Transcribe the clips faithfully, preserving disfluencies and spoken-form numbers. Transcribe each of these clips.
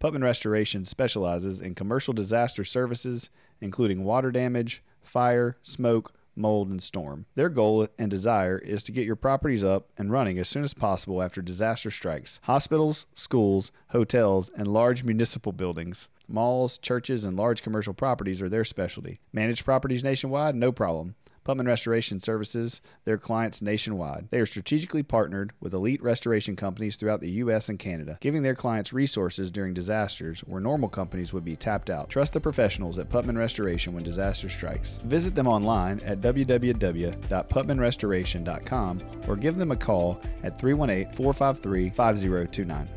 Putman Restoration specializes in commercial disaster services, including water damage, fire, smoke, mold, and storm. Their goal and desire is to get your properties up and running as soon as possible after disaster strikes. Hospitals, schools, hotels, and large municipal buildings, malls, churches, and large commercial properties are their specialty. Manage properties nationwide? No problem. Putman Restoration services their clients nationwide. They are strategically partnered with elite restoration companies throughout the U S and Canada, giving their clients resources during disasters where normal companies would be tapped out. Trust the professionals at Putman Restoration when disaster strikes. Visit them online at w w w dot putman restoration dot com or give them a call at three one eight, four five three, five zero two nine.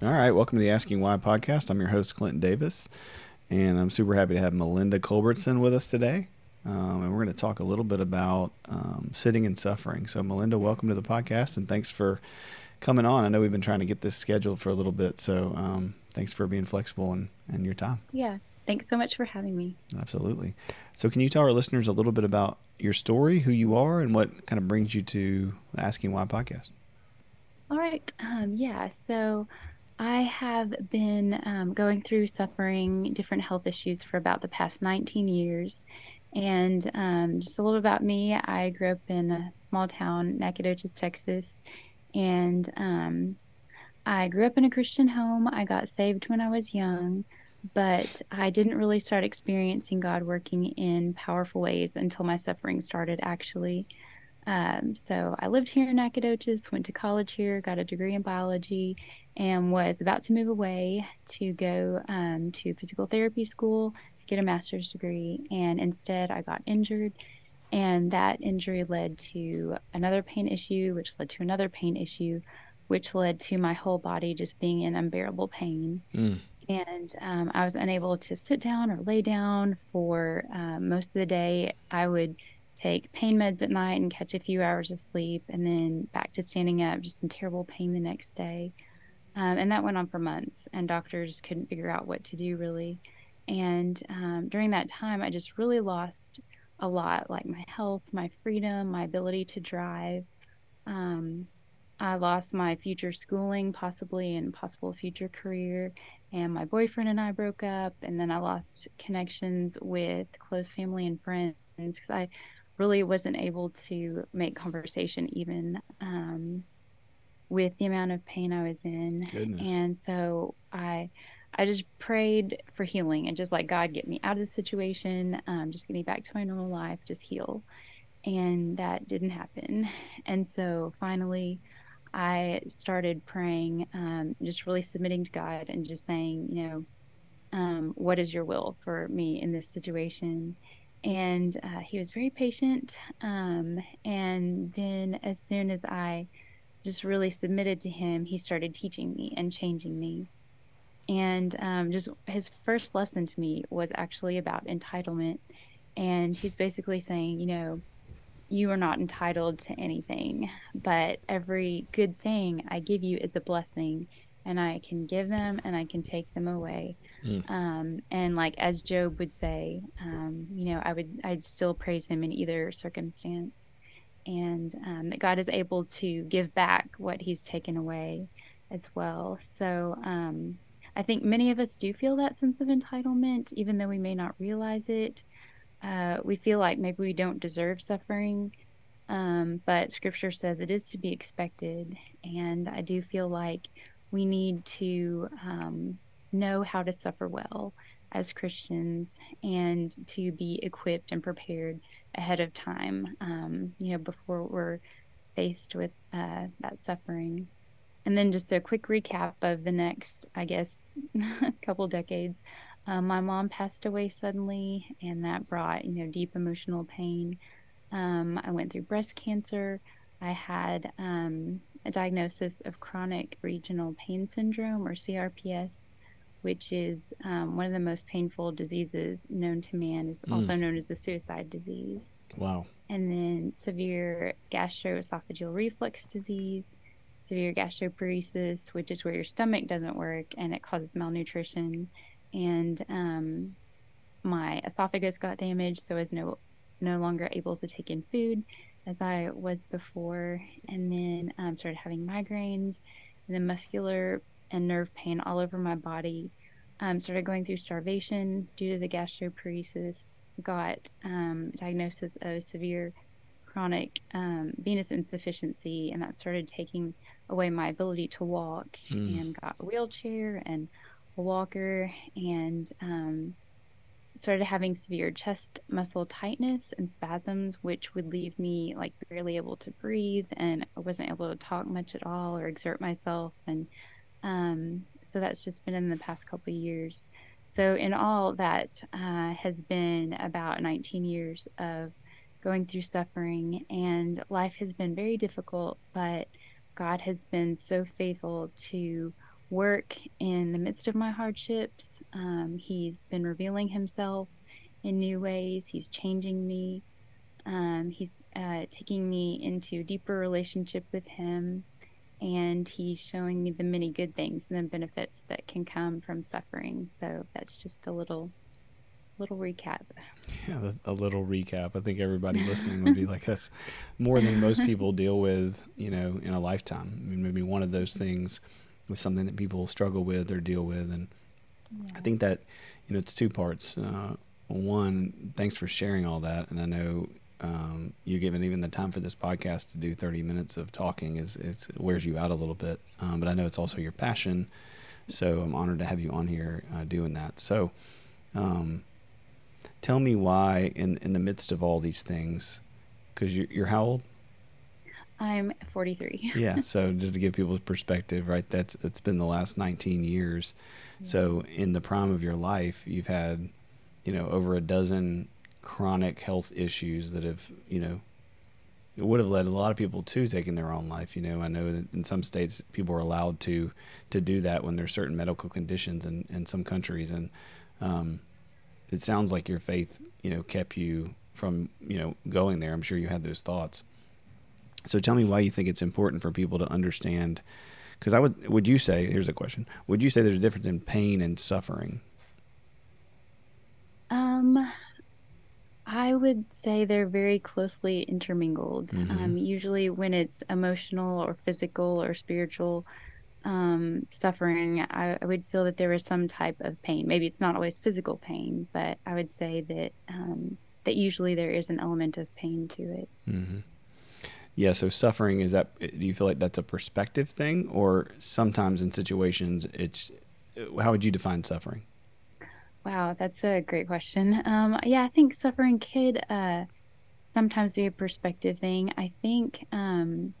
All right, welcome to the Asking Why podcast. I'm your host, Clint Davis. And I'm super happy to have Melinda Culbertson with us today. Um, and we're going to talk a little bit about um, sitting and suffering. So, Melinda, welcome to the podcast, and thanks for coming on. I know we've been trying to get this scheduled for a little bit, so um, thanks for being flexible and, and your time. Yeah, thanks so much for having me. Absolutely. So can you tell our listeners a little bit about your story, who you are, and what kind of brings you to the Asking Why podcast? All right. Um, yeah, so... I have been um, going through suffering different health issues for about the past nineteen years. And um, just a little about me, I grew up in a small town, Nacogdoches, Texas. And um, I grew up in a Christian home. I got saved when I was young, but I didn't really start experiencing God working in powerful ways until my suffering started, actually. Um, so I lived here in Nacogdoches, went to college here, got a degree in biology, and was about to move away to go um, to physical therapy school to get a master's degree. And instead, I got injured, and that injury led to another pain issue, which led to another pain issue, which led to my whole body just being in unbearable pain. Mm. And um, I was unable to sit down or lay down for uh, most of the day. I would take pain meds at night and catch a few hours of sleep, and then back to standing up, just in terrible pain the next day. Um, and that went on for months, and doctors couldn't figure out what to do, really. And um, during that time, I just really lost a lot, like my health, my freedom, my ability to drive. Um, I lost my future schooling, possibly, and possible future career. And my boyfriend and I broke up, and then I lost connections with close family and friends, because I really wasn't able to make conversation even um, with the amount of pain I was in. Goodness. And so I I just prayed for healing and just like, God, get me out of the situation, um, just get me back to my normal life, just heal. And that didn't happen. And so finally I started praying, um, just really submitting to God and just saying, you know, um, what is your will for me in this situation? And uh, he was very patient. Um, and then as soon as I just really submitted to him, he started teaching me and changing me. And um, just his first lesson to me was actually about entitlement. And he's basically saying, you know, you are not entitled to anything, but every good thing I give you is a blessing, and I can give them and I can take them away. Mm. Um, and like, as Job would say, um, you know, I would, I'd still praise him in either circumstance, and um, that God is able to give back what he's taken away as well. So um, I think many of us do feel that sense of entitlement, even though we may not realize it. Uh, we feel like maybe we don't deserve suffering, um, but scripture says it is to be expected. And I do feel like we need to, um, know how to suffer well as Christians and to be equipped and prepared ahead of time, um, you know, before we're faced with uh, that suffering. And then just a quick recap of the next, I guess, couple decades. Uh, my mom passed away suddenly, and that brought, you know, deep emotional pain. Um, I went through breast cancer. I had um, a diagnosis of chronic regional pain syndrome, or C R P S, which is um, one of the most painful diseases known to man, is also mm. known as the suicide disease. Wow. And then severe gastroesophageal reflux disease, severe gastroparesis, which is where your stomach doesn't work and it causes malnutrition. And um, my esophagus got damaged, so I was no, no longer able to take in food as I was before. And then I um, started having migraines, and then muscular and nerve pain all over my body. Um, started going through starvation due to the gastroparesis. Got um, diagnosis of severe chronic um, venous insufficiency, and that started taking away my ability to walk, mm. and got a wheelchair and a walker, and um, started having severe chest muscle tightness and spasms, which would leave me like barely able to breathe, and I wasn't able to talk much at all or exert myself. And um, so that's just been in the past couple of years. So in all, that uh, has been about nineteen years of going through suffering, and life has been very difficult, but God has been so faithful to work in the midst of my hardships. Um, he's been revealing himself in new ways. He's changing me. Um, he's uh, taking me into a deeper relationship with him, and he's showing me the many good things and the benefits that can come from suffering. So that's just a little little recap. Yeah, a little recap. I think everybody listening would be like, that's more than most people deal with, you know, in a lifetime. I mean, maybe one of those things is something that people struggle with or deal with. And yeah. I think that, you know, it's two parts. Uh, one, thanks for sharing all that. And I know um, you giving even the time for this podcast to do thirty minutes of talking is, it's, it wears you out a little bit. Um, but I know it's also your passion. So I'm honored to have you on here uh, doing that. So, um, tell me why, in, in the midst of all these things, because you're, you're how old? I'm forty-three. Yeah, so just to give people perspective, right, that's it's been the last nineteen years. Mm-hmm. So in the prime of your life, you've had, you know, over a dozen chronic health issues that have, you know, it would have led a lot of people to taking their own life. You know, I know that in some states people are allowed to to do that when there's certain medical conditions in, in some countries. And um it sounds like your faith, you know, kept you from, you know, going there. I'm sure you had those thoughts. So tell me why you think it's important for people to understand, because I would, would you say, here's a question, would you say there's a difference in pain and suffering? Um, I would say they're very closely intermingled. Mm-hmm. Um, usually when it's emotional or physical or spiritual um suffering, I, I would feel that there was some type of pain. Maybe it's not always physical pain, but I would say that um that usually there is an element of pain to it. Mm-hmm. Yeah, so suffering, is that, do you feel like that's a perspective thing, or sometimes in situations it's, how would you define suffering? Wow, that's a great question. Um yeah, I think suffering could uh sometimes be a perspective thing. I think um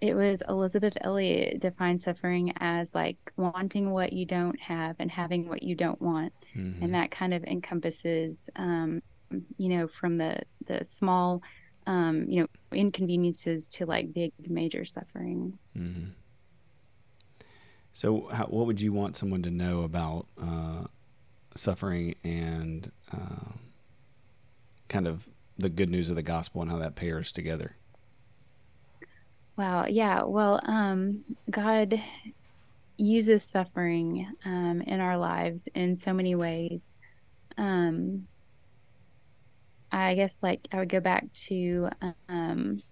it was Elizabeth Elliot defined suffering as like wanting what you don't have and having what you don't want. Mm-hmm. And that kind of encompasses, um, you know, from the, the small, um, you know, inconveniences to like big major suffering. Mm-hmm. So how, what would you want someone to know about uh, suffering and uh, kind of the good news of the gospel and how that pairs together? Wow. Yeah. Well, um, God uses suffering um, in our lives in so many ways. Um, I guess like I would go back to um,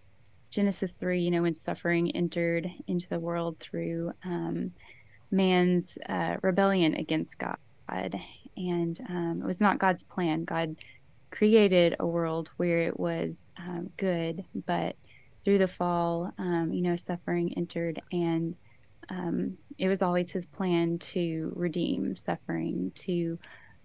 Genesis three, you know, when suffering entered into the world through um, man's uh, rebellion against God. And um, it was not God's plan. God created a world where it was um, good, but through the fall, um, you know, suffering entered, and um, it was always his plan to redeem suffering, to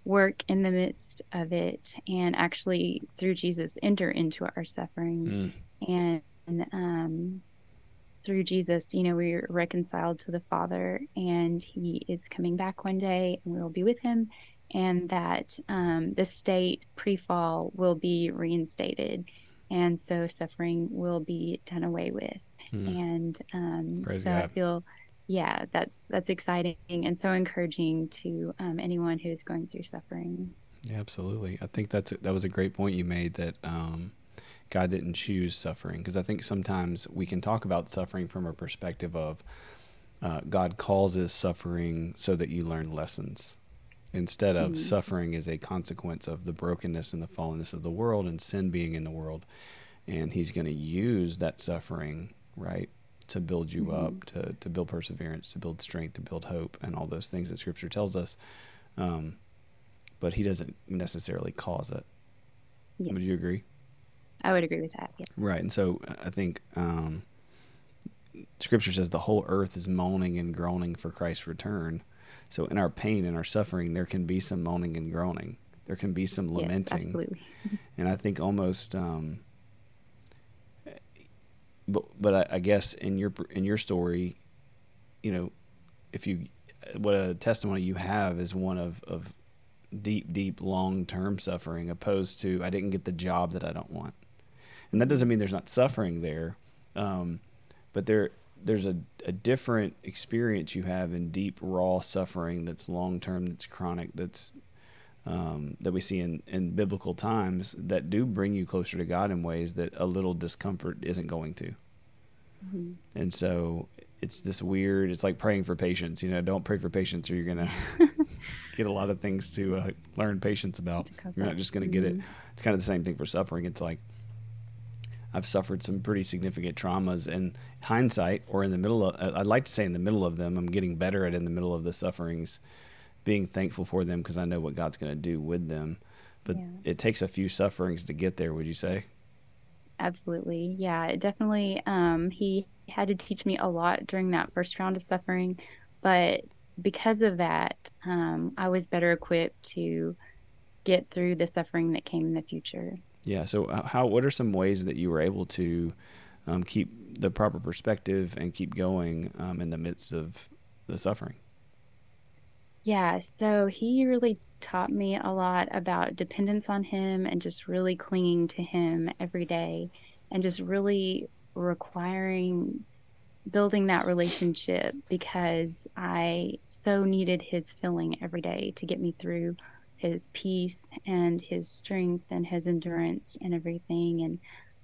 work in the midst of it, and actually through Jesus enter into our suffering. Mm. And um, through Jesus, you know, we're reconciled to the Father, and he is coming back one day and we will be with him, and that um, the state pre-fall will be reinstated. And so suffering will be done away with. Mm. And um, Praise so God. I feel... Yeah, that's that's exciting and so encouraging to um, anyone who's going through suffering. Yeah, absolutely. I think that's a, that was a great point you made, that um, God didn't choose suffering, because I think sometimes we can talk about suffering from a perspective of uh, God causes suffering so that you learn lessons, instead of mm-hmm. suffering is a consequence of the brokenness and the fallenness of the world and sin being in the world, and he's going to use that suffering, right, to build you mm-hmm. up, to, to build perseverance, to build strength, to build hope, and all those things that Scripture tells us. Um, but he doesn't necessarily cause it. Yes. Would you agree? I would agree with that, yeah. Right, and so I think um, Scripture says the whole earth is moaning and groaning for Christ's return. So in our pain and our suffering, there can be some moaning and groaning. There can be some lamenting. Yes, absolutely. And I think almost... Um, But but I, I guess in your in your story, you know, if you what a testimony you have is one of, of deep deep long term suffering, opposed to I didn't get the job that I don't want, and that doesn't mean there's not suffering there, um, but there there's a, a different experience you have in deep raw suffering that's long term, that's chronic, that's Um, that we see in, in biblical times, that do bring you closer to God in ways that a little discomfort isn't going to. Mm-hmm. And so it's this weird, it's like praying for patience. You know, don't pray for patience or you're going to get a lot of things to uh, learn patience about. You're not just going to get it. It's kind of the same thing for suffering. It's like, I've suffered some pretty significant traumas, and hindsight, or in the middle of, I'd like to say in the middle of them, I'm getting better at in the middle of the sufferings, being thankful for them because I know what God's going to do with them. But yeah. It takes a few sufferings to get there, would you say? Absolutely. Yeah, it definitely. Um, he had to teach me a lot during that first round of suffering. But because of that, um, I was better equipped to get through the suffering that came in the future. Yeah. So how? What are some ways that you were able to um, keep the proper perspective and keep going um, in the midst of the suffering? Yeah, so he really taught me a lot about dependence on him and just really clinging to him every day, and just really requiring building that relationship, because I so needed his filling every day to get me through, his peace and his strength and his endurance and everything, and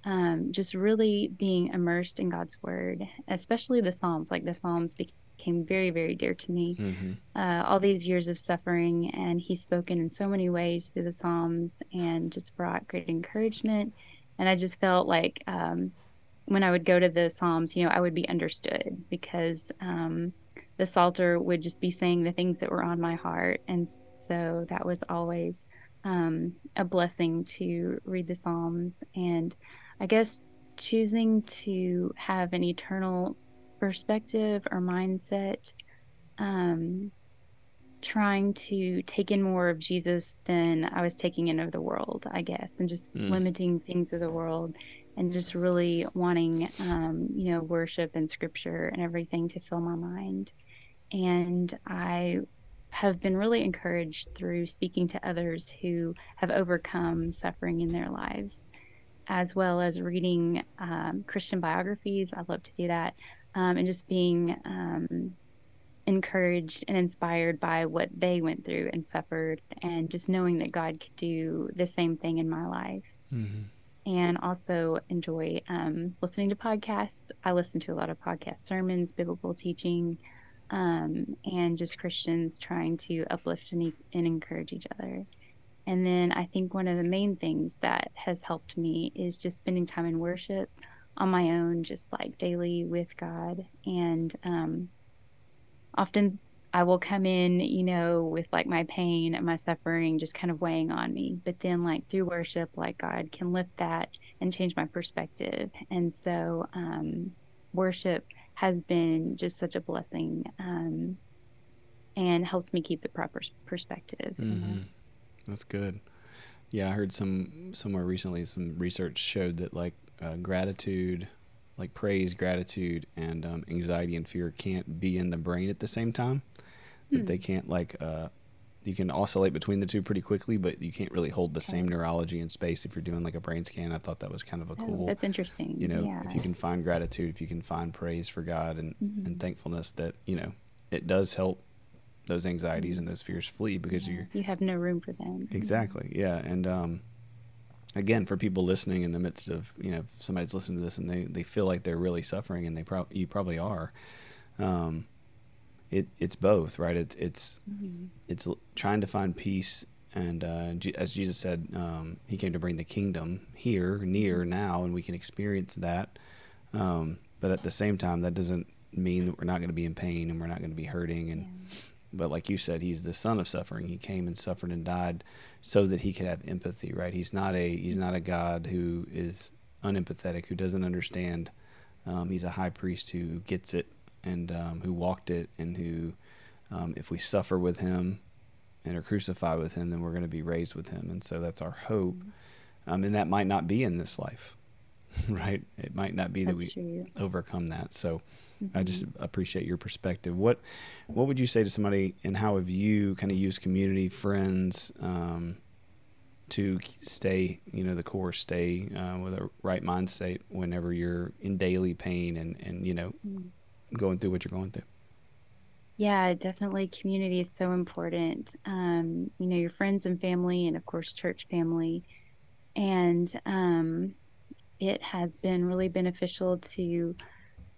um, just really being immersed in God's word, especially the Psalms, like the Psalms became came very, very dear to me. Mm-hmm. Uh, all these years of suffering, and he's spoken in so many ways through the Psalms and just brought great encouragement. And I just felt like um, when I would go to the Psalms, you know, I would be understood, because um, the Psalter would just be saying the things that were on my heart. And so that was always um, a blessing to read the Psalms. And I guess choosing to have an eternal perspective or mindset, um, trying to take in more of Jesus than I was taking in of the world, I guess, and just mm. limiting things of the world, and just really wanting, um, you know, worship and scripture and everything to fill my mind. And I have been really encouraged through speaking to others who have overcome suffering in their lives, as well as reading um, Christian biographies. I love to do that. Um, and just being um, encouraged and inspired by what they went through and suffered, and just knowing that God could do the same thing in my life. Mm-hmm. And also enjoy um, listening to podcasts. I listen to a lot of podcast sermons, biblical teaching, um, and just Christians trying to uplift and, e- and encourage each other. And then I think one of the main things that has helped me is just spending time in worship on my own, just like daily with God. And um, often I will come in, you know, with like my pain and my suffering just kind of weighing on me. But then like through worship, like God can lift that and change my perspective. And so um, worship has been just such a blessing, um, and helps me keep the proper perspective. Mm-hmm. That's good. Yeah, I heard some somewhere recently, some research showed that like uh, gratitude, like praise, gratitude, and um, anxiety and fear can't be in the brain at the same time. Mm. That they can't like, uh, you can oscillate between the two pretty quickly, but you can't really hold the okay. same neurology in space if you're doing like a brain scan. I thought that was kind of a cool. Oh, that's interesting. You know, yeah. If you can find gratitude, if you can find praise for God and, mm-hmm. and thankfulness, that, you know, it does help those anxieties and those fears flee because yeah. you're, you have no room for them. Exactly. Yeah. And, um, again, for people listening in the midst of, you know, somebody's listening to this and they, they feel like they're really suffering, and they probably, you probably are, um, It it's both, right? It, it's mm-hmm. it's trying to find peace, and uh, G- as Jesus said, um, he came to bring the kingdom here, near, now, and we can experience that. Um, but at the same time, that doesn't mean that we're not going to be in pain and we're not going to be hurting. And yeah. But like you said, he's the son of suffering. He came and suffered and died so that he could have empathy, right? He's not a he's not a God who is unempathetic, who doesn't understand. Um, he's a high priest who gets it, and um, who walked it, and who, um, if we suffer with him and are crucified with him, then we're going to be raised with him. And so that's our hope. Mm-hmm. Um, and that might not be in this life, right? It might not be that's that we true. Overcome that. So mm-hmm. I just appreciate your perspective. What what would you say to somebody, and how have you kind of used community, friends, um, to stay, you know, the course, stay uh, with a right mindset whenever you're in daily pain and, and you know, mm-hmm. going through what you're going through? Yeah, definitely. Community is so important. Um, you know, your friends and family, and of course, church family. And um, it has been really beneficial to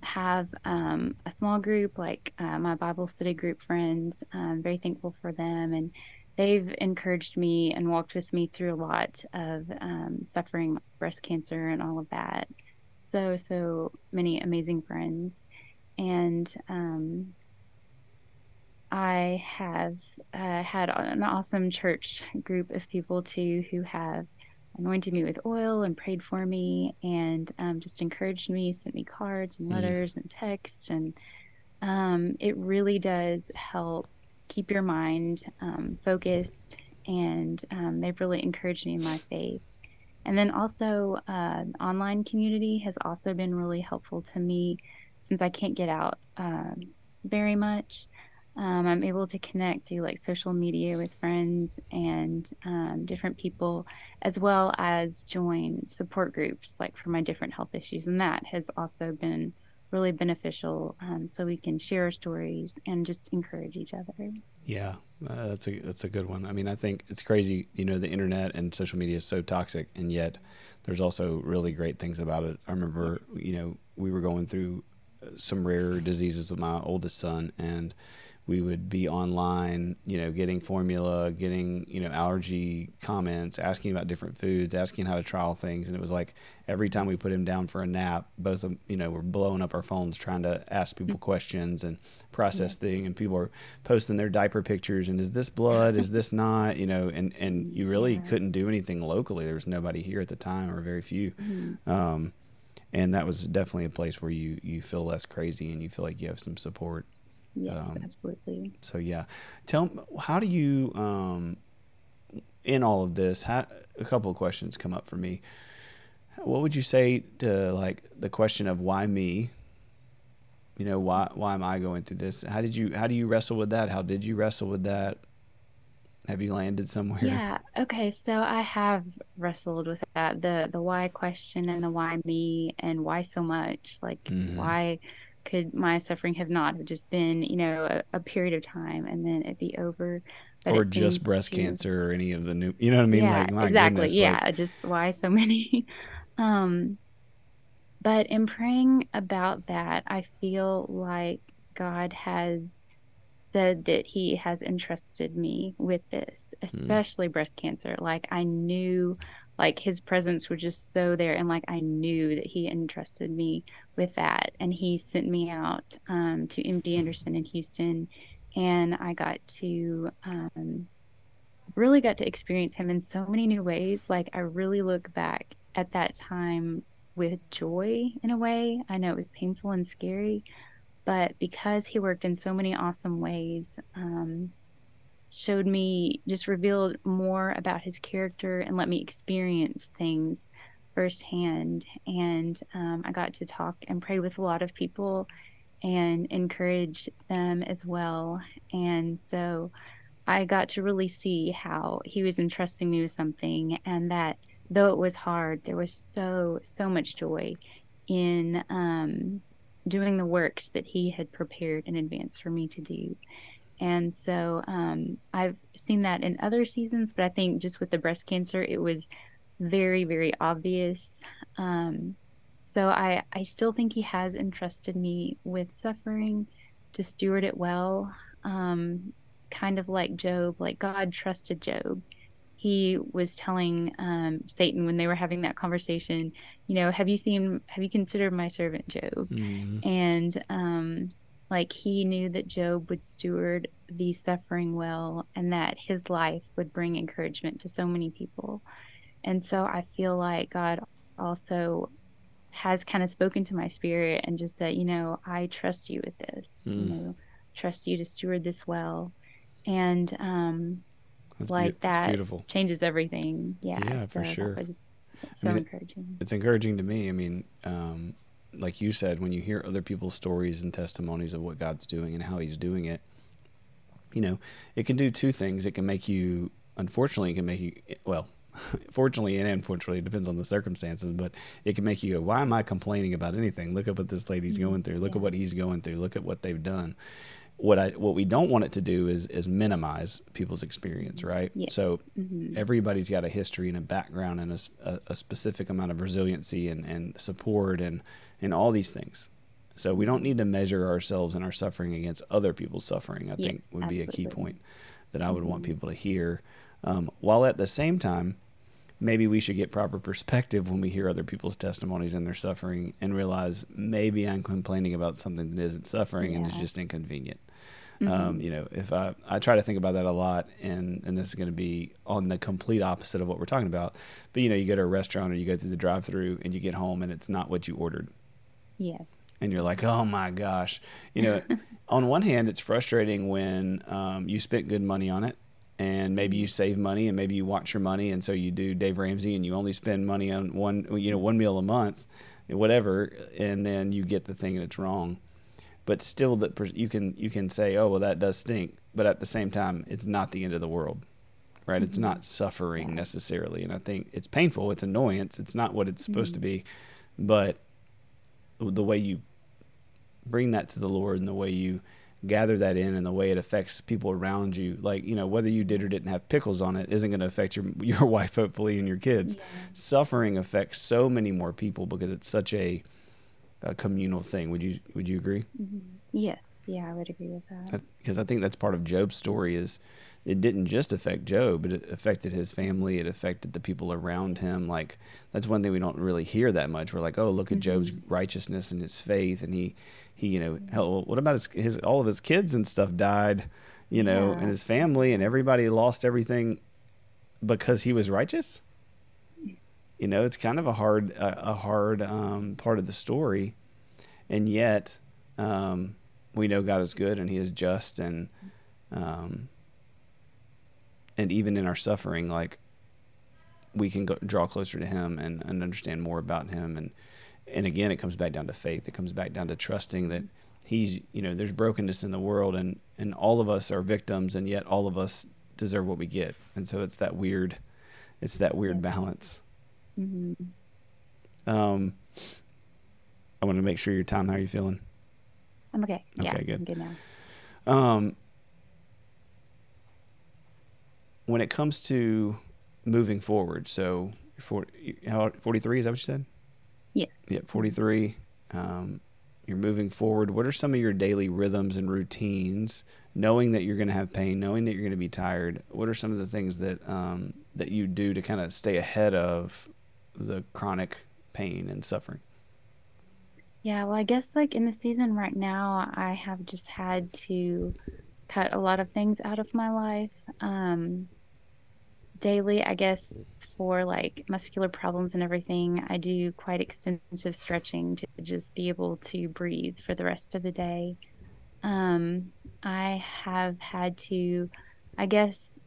have um, a small group, like uh, my Bible study group friends. I'm very thankful for them. And they've encouraged me and walked with me through a lot of um, suffering, breast cancer, and all of that. So, so many amazing friends. And um, I have uh, had an awesome church group of people, too, who have anointed me with oil and prayed for me, and um, just encouraged me, sent me cards and letters mm. and texts. And um, it really does help keep your mind um, focused, and um, they've really encouraged me in my faith. And then also uh, online community has also been really helpful to me. Since I can't get out um, very much, um, I'm able to connect through like social media with friends and um, different people, as well as join support groups like for my different health issues. And that has also been really beneficial, um, so we can share stories and just encourage each other. Yeah, uh, that's a that's a good one. I mean, I think it's crazy, you know, the internet and social media is so toxic, and yet there's also really great things about it. I remember, you know, we were going through some rare diseases with my oldest son, and we would be online, you know, getting formula, getting, you know, allergy comments, asking about different foods, asking how to trial things. And it was like every time we put him down for a nap, both of, you know, we're blowing up our phones trying to ask people questions and process yeah. things. And people are posting their diaper pictures and is this blood, is this not, you know, and, and you really yeah. couldn't do anything locally. There was nobody here at the time, or very few. Mm-hmm. Um, And that was definitely a place where you, you feel less crazy and you feel like you have some support. Yes, um, absolutely. So, yeah. Tell me, how do you, um, in all of this, how, a couple of questions come up for me. What would you say to, like, the question of why me? You know, why why am I going through this? How did you, how do you wrestle with that? How did you wrestle with that? Have you landed somewhere? Yeah. Okay. So I have wrestled with that, the, the why question and the why me and why so much, like mm-hmm. why could my suffering have not have just been, you know, a, a period of time and then it'd be over. But or just breast to... cancer or any of the new, you know what I mean? Yeah, like, my exactly. goodness, yeah. Like... Just why so many. um, but in praying about that, I feel like God has said that he has entrusted me with this, especially mm. breast cancer. Like I knew, like his presence was just so there. And like, I knew that he entrusted me with that. And he sent me out um, to M D Anderson in Houston. And I got to, um, really got to experience him in so many new ways. Like I really look back at that time with joy in a way. I know it was painful and scary, but because he worked in so many awesome ways, um, showed me, just revealed more about his character and let me experience things firsthand. And um, I got to talk and pray with a lot of people and encourage them as well. And so I got to really see how he was entrusting me with something, and that though it was hard, there was so, so much joy in um, doing the works that he had prepared in advance for me to do. And so um, I've seen that in other seasons, but I think just with the breast cancer, it was very, very obvious. Um, so I, I still think he has entrusted me with suffering to steward it well. Um, kind of like Job, like God trusted Job. He was telling um, Satan when they were having that conversation, you know, have you seen, have you considered my servant Job? Mm-hmm. And um, like he knew that Job would steward the suffering well, and that his life would bring encouragement to so many people. And so I feel like God also has kind of spoken to my spirit and just said, you know, I trust you with this, mm. you know, trust you to steward this well. And um, like be- that changes everything. Yeah, yeah so for sure. Was, it's so I mean, encouraging. It's encouraging to me. I mean, um, like you said, when you hear other people's stories and testimonies of what God's doing and how he's doing it, you know, it can do two things. It can make you, unfortunately, it can make you, well, fortunately and unfortunately, it depends on the circumstances, but it can make you go, why am I complaining about anything? Look at what this lady's mm-hmm. going through. Look yeah. at what he's going through. Look at what they've done. What I what we don't want it to do is is minimize people's experience, right? Yes. So mm-hmm. everybody's got a history and a background and a, a, a specific amount of resiliency and, and support and, and all these things. So we don't need to measure ourselves and our suffering against other people's suffering, I yes, think would absolutely. Be a key point that I would mm-hmm. want people to hear. Um, while at the same time, maybe we should get proper perspective when we hear other people's testimonies and their suffering and realize maybe I'm complaining about something that isn't suffering yeah. and is just inconvenient. Mm-hmm. Um, you know, if I, I try to think about that a lot, and, and this is going to be on the complete opposite of what we're talking about. But, you know, you go to a restaurant or you go through the drive-thru and you get home and it's not what you ordered. Yes. And you're like, oh my gosh. You know, on one hand, it's frustrating when um, you spent good money on it. And maybe you save money and maybe you watch your money. And so you do Dave Ramsey and you only spend money on one, you know, one meal a month, whatever. And then you get the thing and it's wrong. But still that you can, you can say, oh, well, that does stink. But at the same time, it's not the end of the world, right? Mm-hmm. It's not suffering yeah. necessarily. And I think it's painful. It's annoyance. It's not what it's supposed mm-hmm. to be. But the way you bring that to the Lord and the way you gather that in and the way it affects people around you, like, you know, whether you did or didn't have pickles on it isn't going to affect your your wife, hopefully, and your kids. Yeah. Suffering affects so many more people because it's such a, a communal thing. Would you would you agree? Mm-hmm. Yes. Yeah, I would agree with that. Because I, I think that's part of Job's story is it didn't just affect Job, it affected his family. It affected the people around him. Like, that's one thing we don't really hear that much. We're like, oh, look mm-hmm. at Job's righteousness and his faith. And he, he you know, hell, what about his, his all of his kids and stuff died, you know, yeah. and his family and everybody lost everything because he was righteous? You know, it's kind of a hard, a, a hard um, part of the story. And yet, um, we know God is good and he is just. And, um, and even in our suffering, like, we can go, draw closer to him and, and understand more about him. And, and again, it comes back down to faith. It comes back down to trusting that he's, you know, there's brokenness in the world and, and all of us are victims, and yet all of us deserve what we get. And so it's that weird, it's that weird balance. Mm-hmm. Um, I want to make sure your time, how are you feeling? I'm okay. Okay, yeah, good. I'm good now. Um, when it comes to moving forward, so forty, how, forty-three, is that what you said? Yes. Yeah, forty-three. Um, you're moving forward. What are some of your daily rhythms and routines, knowing that you're going to have pain, knowing that you're going to be tired? What are some of the things that um, that you do to kind of stay ahead of the chronic pain and suffering? Yeah, well, I guess like in the season right now, I have just had to cut a lot of things out of my life. Um, daily, I guess, for like muscular problems and everything, I do quite extensive stretching to just be able to breathe for the rest of the day. Um, I have had to, I guess,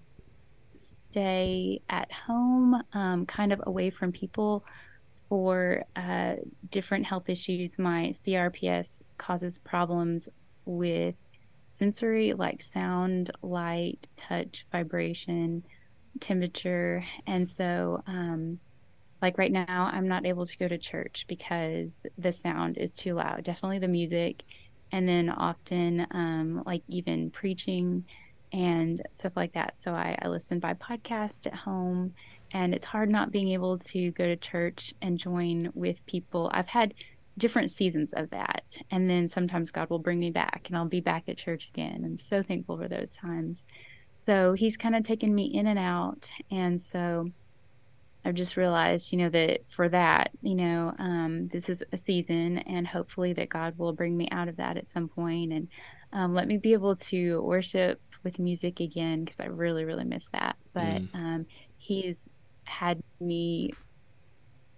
stay at home, um, kind of away from people for uh, different health issues. My C R P S causes problems with sensory, like sound, light, touch, vibration, temperature. And so, um, like right now, I'm not able to go to church because the sound is too loud, definitely the music. And then often, um, like even preaching and stuff like that. So I, I listen by podcast at home, and it's hard not being able to go to church and join with people. I've had different seasons of that. And then sometimes God will bring me back and I'll be back at church again. I'm so thankful for those times. So he's kind of taken me in and out. And so I've just realized, you know, that for that, you know, um, this is a season, and hopefully that God will bring me out of that at some point and um, let me be able to worship with music again, because I really, really miss that. But mm. um, he's had me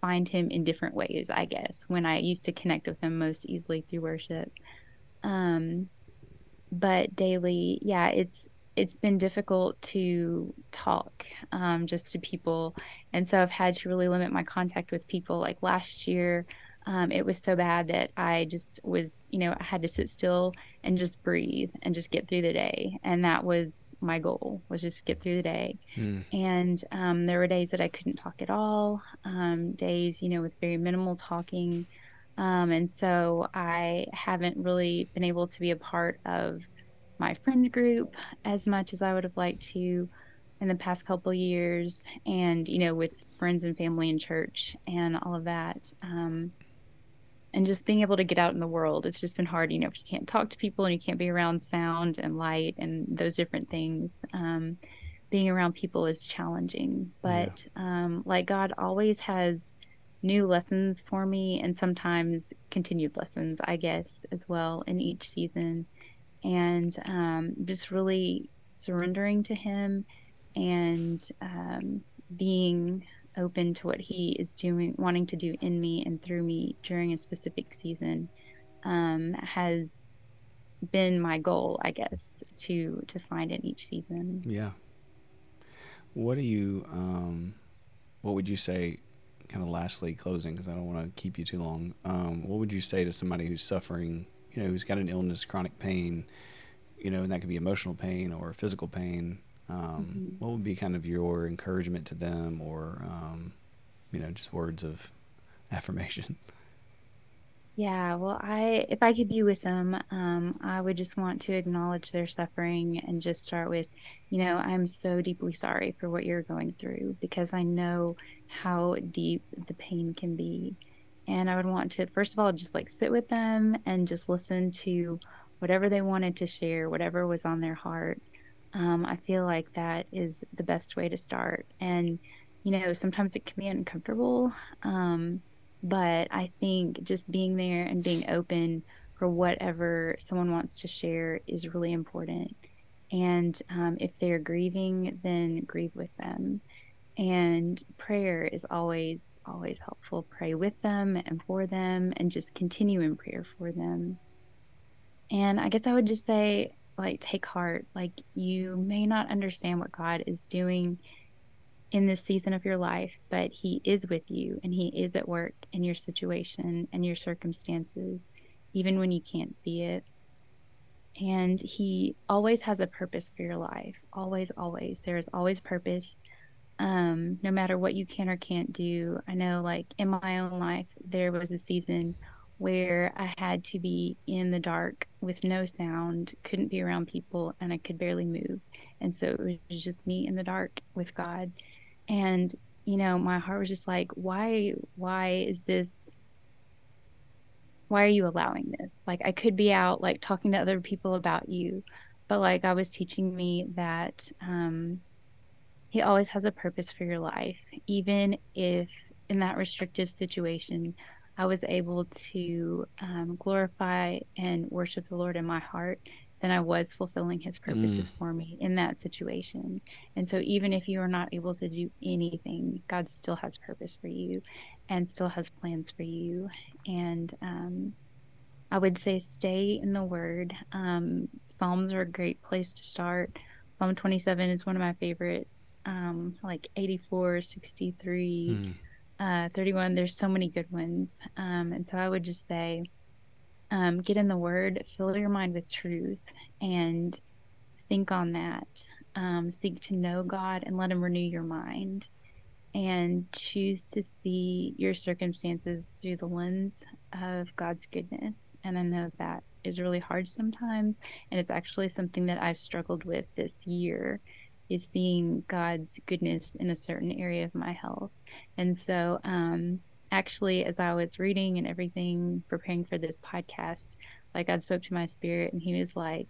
find him in different ways, I guess, when I used to connect with him most easily through worship. Um, but daily, yeah, it's it's been difficult to talk um, just to people. And so I've had to really limit my contact with people. Like last year, um, it was so bad that I just was, you know, I had to sit still and just breathe and just get through the day. And that was my goal, was just get through the day. Mm. And um, there were days that I couldn't talk at all, um, days, you know, with very minimal talking. Um, and so I haven't really been able to be a part of my friend group as much as I would have liked to in the past couple of years, and, you know, with friends and family and church and all of that. Um, and just being able to get out in the world, it's just been hard, you know, if you can't talk to people and you can't be around sound and light and those different things, um, being around people is challenging. But yeah. um, like God always has new lessons for me, and sometimes continued lessons, I guess, as well in each season. And um, just really surrendering to him and um, being open to what he is doing, wanting to do in me and through me during a specific season um, has been my goal, I guess, to to find in each season. Yeah. What do you, um, what would you say, kind of lastly closing, because I don't want to keep you too long, um, what would you say to somebody who's suffering, you know, who's got an illness, chronic pain, you know, and that could be emotional pain or physical pain. Um, mm-hmm. What would be kind of your encouragement to them, or, um, you know, just words of affirmation? Yeah, well, I, if I could be with them, um, I would just want to acknowledge their suffering and just start with, you know, I'm so deeply sorry for what you're going through, because I know how deep the pain can be. And I would want to, first of all, just like sit with them and just listen to whatever they wanted to share, whatever was on their heart. Um, I feel like that is the best way to start. And, you know, sometimes it can be uncomfortable, um, but I think just being there and being open for whatever someone wants to share is really important. And um, if they're grieving, then grieve with them. And prayer is always, always helpful. Pray with them and for them, and just continue in prayer for them. And I guess I would just say, like, take heart. Like, you may not understand what God is doing in this season of your life, but he is with you, and he is at work in your situation and your circumstances, even when you can't see it. And he always has a purpose for your life. Always, always. There is always purpose. Um, no matter what you can or can't do. I know, like, in my own life, there was a season where I had to be in the dark with no sound, couldn't be around people, and I could barely move. And so it was just me in the dark with God. And, you know, my heart was just like, why, why is this, why are you allowing this? Like, I could be out, like, talking to other people about you, but, like, God was teaching me that, um, he always has a purpose for your life. Even if in that restrictive situation, I was able to um, glorify and worship the Lord in my heart, then I was fulfilling his purposes mm. for me in that situation. And so even if you are not able to do anything, God still has purpose for you and still has plans for you. And um, I would say stay in the Word. Um, Psalms are a great place to start. Psalm twenty-seven is one of my favorites, um, like eighty-four, sixty-three, mm. uh, thirty-one. There's so many good ones. Um, and so I would just say, Um, get in the Word, fill your mind with truth, and think on that. Um, seek to know God and let Him renew your mind, and choose to see your circumstances through the lens of God's goodness. And I know that is really hard sometimes, and it's actually something that I've struggled with this year, is seeing God's goodness in a certain area of my health. And so, um, actually, as I was reading and everything, preparing for this podcast, like, God spoke to my spirit, and He was like,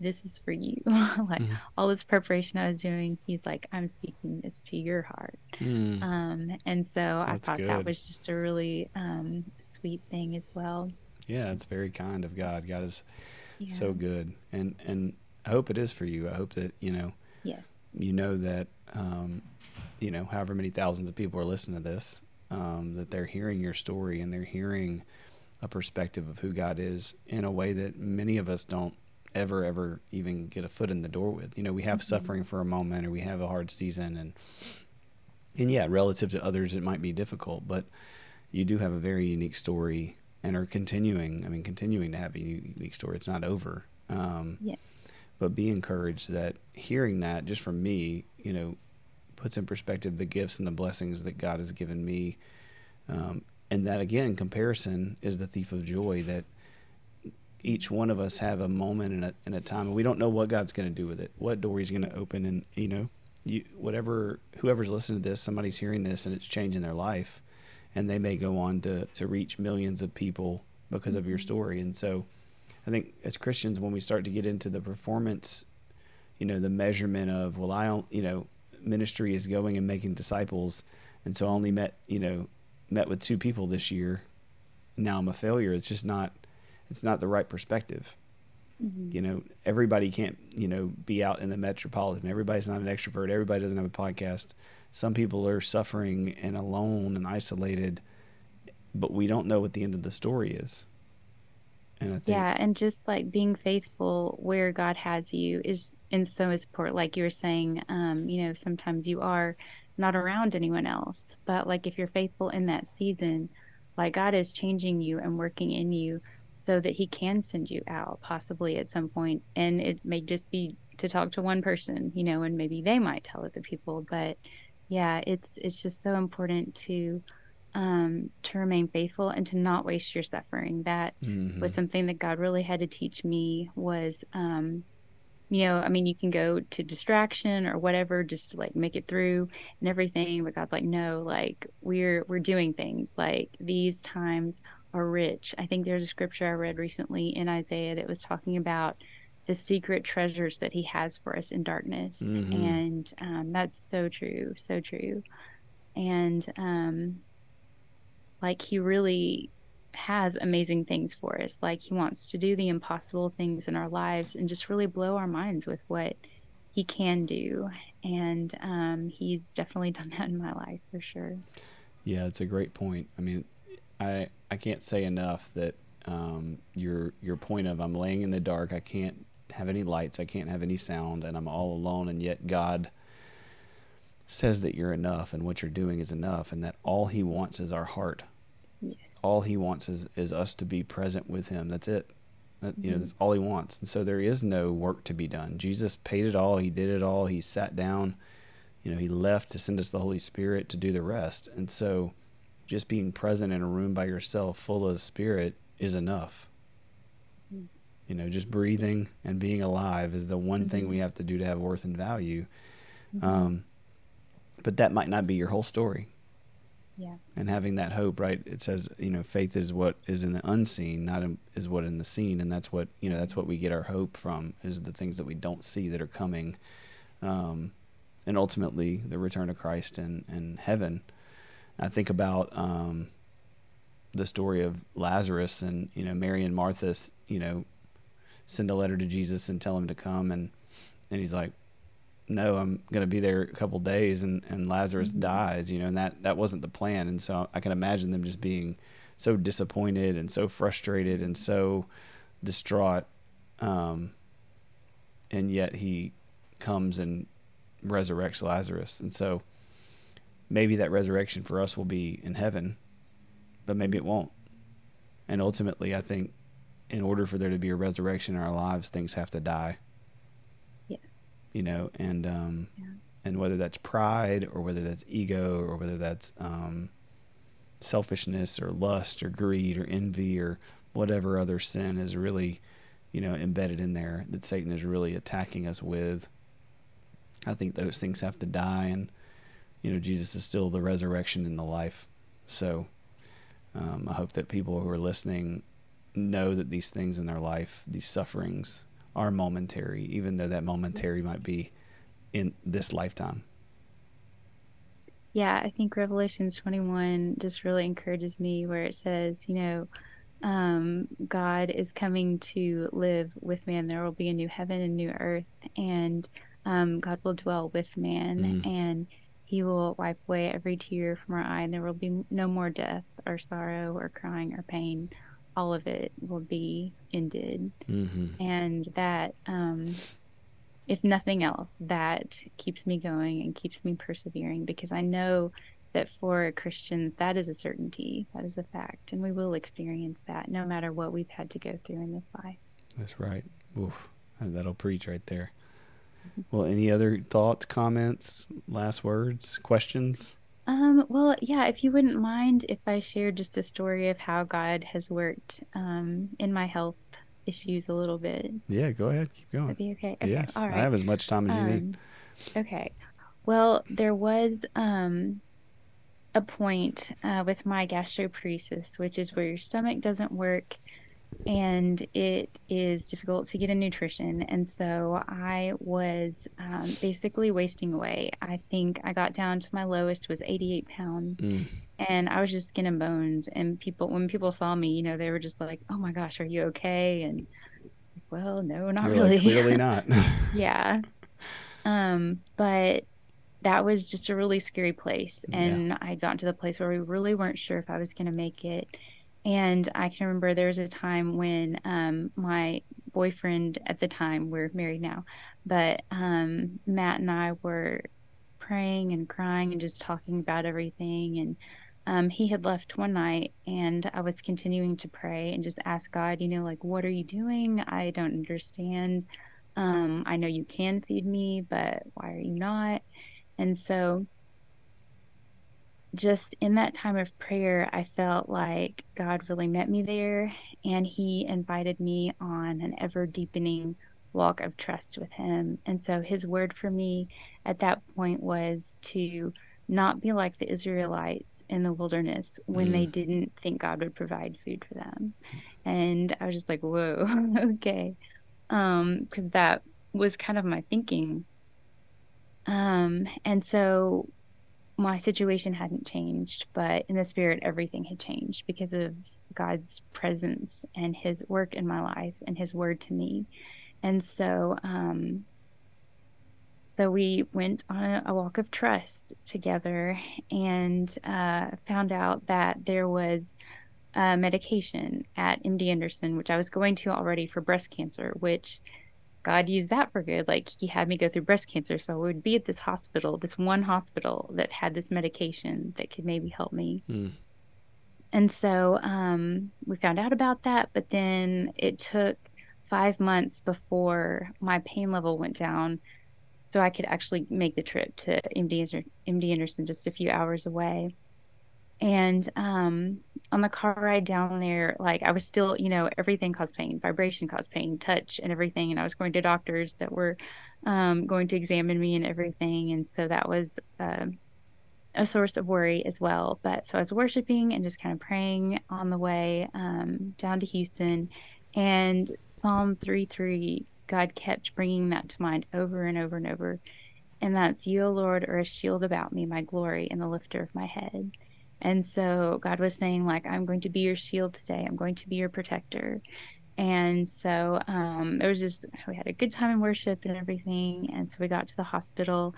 this is for you. Like, mm. all this preparation I was doing, He's like, I'm speaking this to your heart. Mm. Um, and so That's I thought good. That was just a really um, sweet thing as well. Yeah, it's very kind of God. God is yeah. so good. And, and I hope it is for you. I hope that, you know, yes. you know that, um, you know, however many thousands of people are listening to this, Um, that they're hearing your story and they're hearing a perspective of who God is in a way that many of us don't ever, ever even get a foot in the door with. You know, we have mm-hmm. suffering for a moment, or we have a hard season, and, and yeah, relative to others, it might be difficult, but you do have a very unique story and are continuing, I mean, continuing to have a unique story. It's not over. Um, yeah. But be encouraged that hearing that, just from me, you know, puts in perspective the gifts and the blessings that God has given me. Um, and that, again, comparison is the thief of joy, that each one of us have a moment and a, and a time, and we don't know what God's going to do with it, what door He's going to open. And, you know, you, whatever, whoever's listening to this, somebody's hearing this and it's changing their life, and they may go on to, to reach millions of people because mm-hmm. of your story. And so I think as Christians, when we start to get into the performance, you know, the measurement of, well, I don't, you know, ministry is going and making disciples, and so I only met you know met with two people this year, now I'm a failure. It's just not it's not the right perspective. Mm-hmm. You know, everybody can't you know be out in the metropolitan. Everybody's not an extrovert. Everybody doesn't have a podcast. Some people are suffering and alone and isolated, but we don't know what the end of the story is. And I think, yeah, and just like being faithful where God has you is, and so is support. Like you were saying, um, you know, sometimes you are not around anyone else, but like if you're faithful in that season, like God is changing you and working in you so that He can send you out possibly at some point. And it may just be to talk to one person, you know, and maybe they might tell other people. But yeah, it's it's just so important to um to remain faithful and to not waste your suffering. That mm-hmm. was something that God really had to teach me, was um you know I mean you can go to distraction or whatever just to like make it through and everything, but God's like, no, like we're we're doing things, like these times are rich. I think there's a scripture I read recently in Isaiah that was talking about the secret treasures that He has for us in darkness. Mm-hmm. And um that's so true, so true. And um like He really has amazing things for us. Like He wants to do the impossible things in our lives and just really blow our minds with what He can do. And um, He's definitely done that in my life for sure. Yeah, it's a great point. I mean, I I can't say enough that um, your your point of, I'm laying in the dark, I can't have any lights, I can't have any sound, and I'm all alone, and yet God says that you're enough and what you're doing is enough, and that all He wants is our heart. Yeah. All He wants is, is us to be present with Him. That's it. That, mm-hmm. You know, that's all He wants. And so there is no work to be done. Jesus paid it all. He did it all. He sat down. You know, He left to send us the Holy Spirit to do the rest. And so just being present in a room by yourself full of the Spirit is enough. Mm-hmm. You know, just breathing and being alive is the one mm-hmm. thing we have to do to have worth and value. Mm-hmm. Um, But that might not be your whole story. Yeah. And having that hope, right? It says, you know, faith is what is in the unseen, not in, is what in the seen. And that's what, you know, that's what we get our hope from, is the things that we don't see that are coming. Um, and ultimately the return of Christ and, and heaven. I think about um, the story of Lazarus and, you know, Mary and Martha, you know, send a letter to Jesus and tell him to come. And, and he's like, no, I'm going to be there a couple days. And, and Lazarus mm-hmm. dies, you know, and that, that wasn't the plan. And so I can imagine them just being so disappointed and so frustrated and so distraught. Um, and yet he comes and resurrects Lazarus. And so maybe that resurrection for us will be in heaven, but maybe it won't. And ultimately, I think in order for there to be a resurrection in our lives, things have to die. Yes. You know, and um, yeah. and whether that's pride or whether that's ego or whether that's um, selfishness or lust or greed or envy or whatever other sin is really, you know, embedded in there that Satan is really attacking us with, I think those things have to die. And, you know, Jesus is still the resurrection and the life. So um, I hope that people who are listening know that these things in their life, these sufferings, are momentary, even though that momentary might be in this lifetime. Yeah, I think Revelation twenty-one just really encourages me where it says, you know, um, God is coming to live with man. There will be a new heaven and new earth, and um, God will dwell with man, mm. and he will wipe away every tear from our eye, and there will be no more death or sorrow or crying or pain. All of it will be ended. Mm-hmm. And that, um, if nothing else, that keeps me going and keeps me persevering, because I know that for Christians, that is a certainty. That is a fact. And we will experience that no matter what we've had to go through in this life. That's right. Oof. That'll preach right there. Mm-hmm. Well, any other thoughts, comments, last words, questions? Um, well, yeah, if you wouldn't mind if I shared just a story of how God has worked um, in my health issues a little bit. Yeah, go ahead. Keep going. That'd be okay. Okay, yes, all right. I have as much time as you um, need. Okay. Well, there was um, a point uh, with my gastroparesis, which is where your stomach doesn't work and it is difficult to get in nutrition. And so I was um, basically wasting away. I think I got down to my lowest was eighty-eight pounds mm. and I was just skin and bones. And people, when people saw me, you know, they were just like, oh my gosh, are you okay? And well, no, not You're really. Like, clearly not. yeah. Um, but that was just a really scary place. And yeah. I got to the place where we really weren't sure if I was going to make it. And I can remember there was a time when um, my boyfriend at the time, we're married now, but um, Matt and I were praying and crying and just talking about everything. And um, he had left one night and I was continuing to pray and just ask God, you know, like, what are you doing? I don't understand. Um, I know you can feed me, but why are you not? And so just in that time of prayer, I felt like God really met me there, and he invited me on an ever-deepening walk of trust with him. And so his word for me at that point was to not be like the Israelites in the wilderness when mm. they didn't think God would provide food for them. And I was just like, whoa, okay, um, because that was kind of my thinking. Um, and so my situation hadn't changed, but in the spirit, everything had changed because of God's presence and his work in my life and his word to me. And so, um, so we went on a, a walk of trust together and uh, found out that there was a medication at M D Anderson, which I was going to already for breast cancer, which God used that for good. Like, he had me go through breast cancer. So I would be at this hospital, this one hospital that had this medication that could maybe help me. Mm. And so um, we found out about that, but then it took five months before my pain level went down so I could actually make the trip to M D Anderson, M D Anderson just a few hours away. And um, on the car ride down there, like, I was still, you know, everything caused pain, vibration caused pain, touch and everything. And I was going to doctors that were um, going to examine me and everything. And so that was uh, a source of worry as well. But so I was worshiping and just kind of praying on the way um, down to Houston. And Psalm three three, God kept bringing that to mind over and over and over. And that's, you, O Lord, are a shield about me, my glory, and the lifter of my head. And so God was saying, like, I'm going to be your shield today. I'm going to be your protector. And so um, it was just, we had a good time in worship and everything. And so we got to the hospital,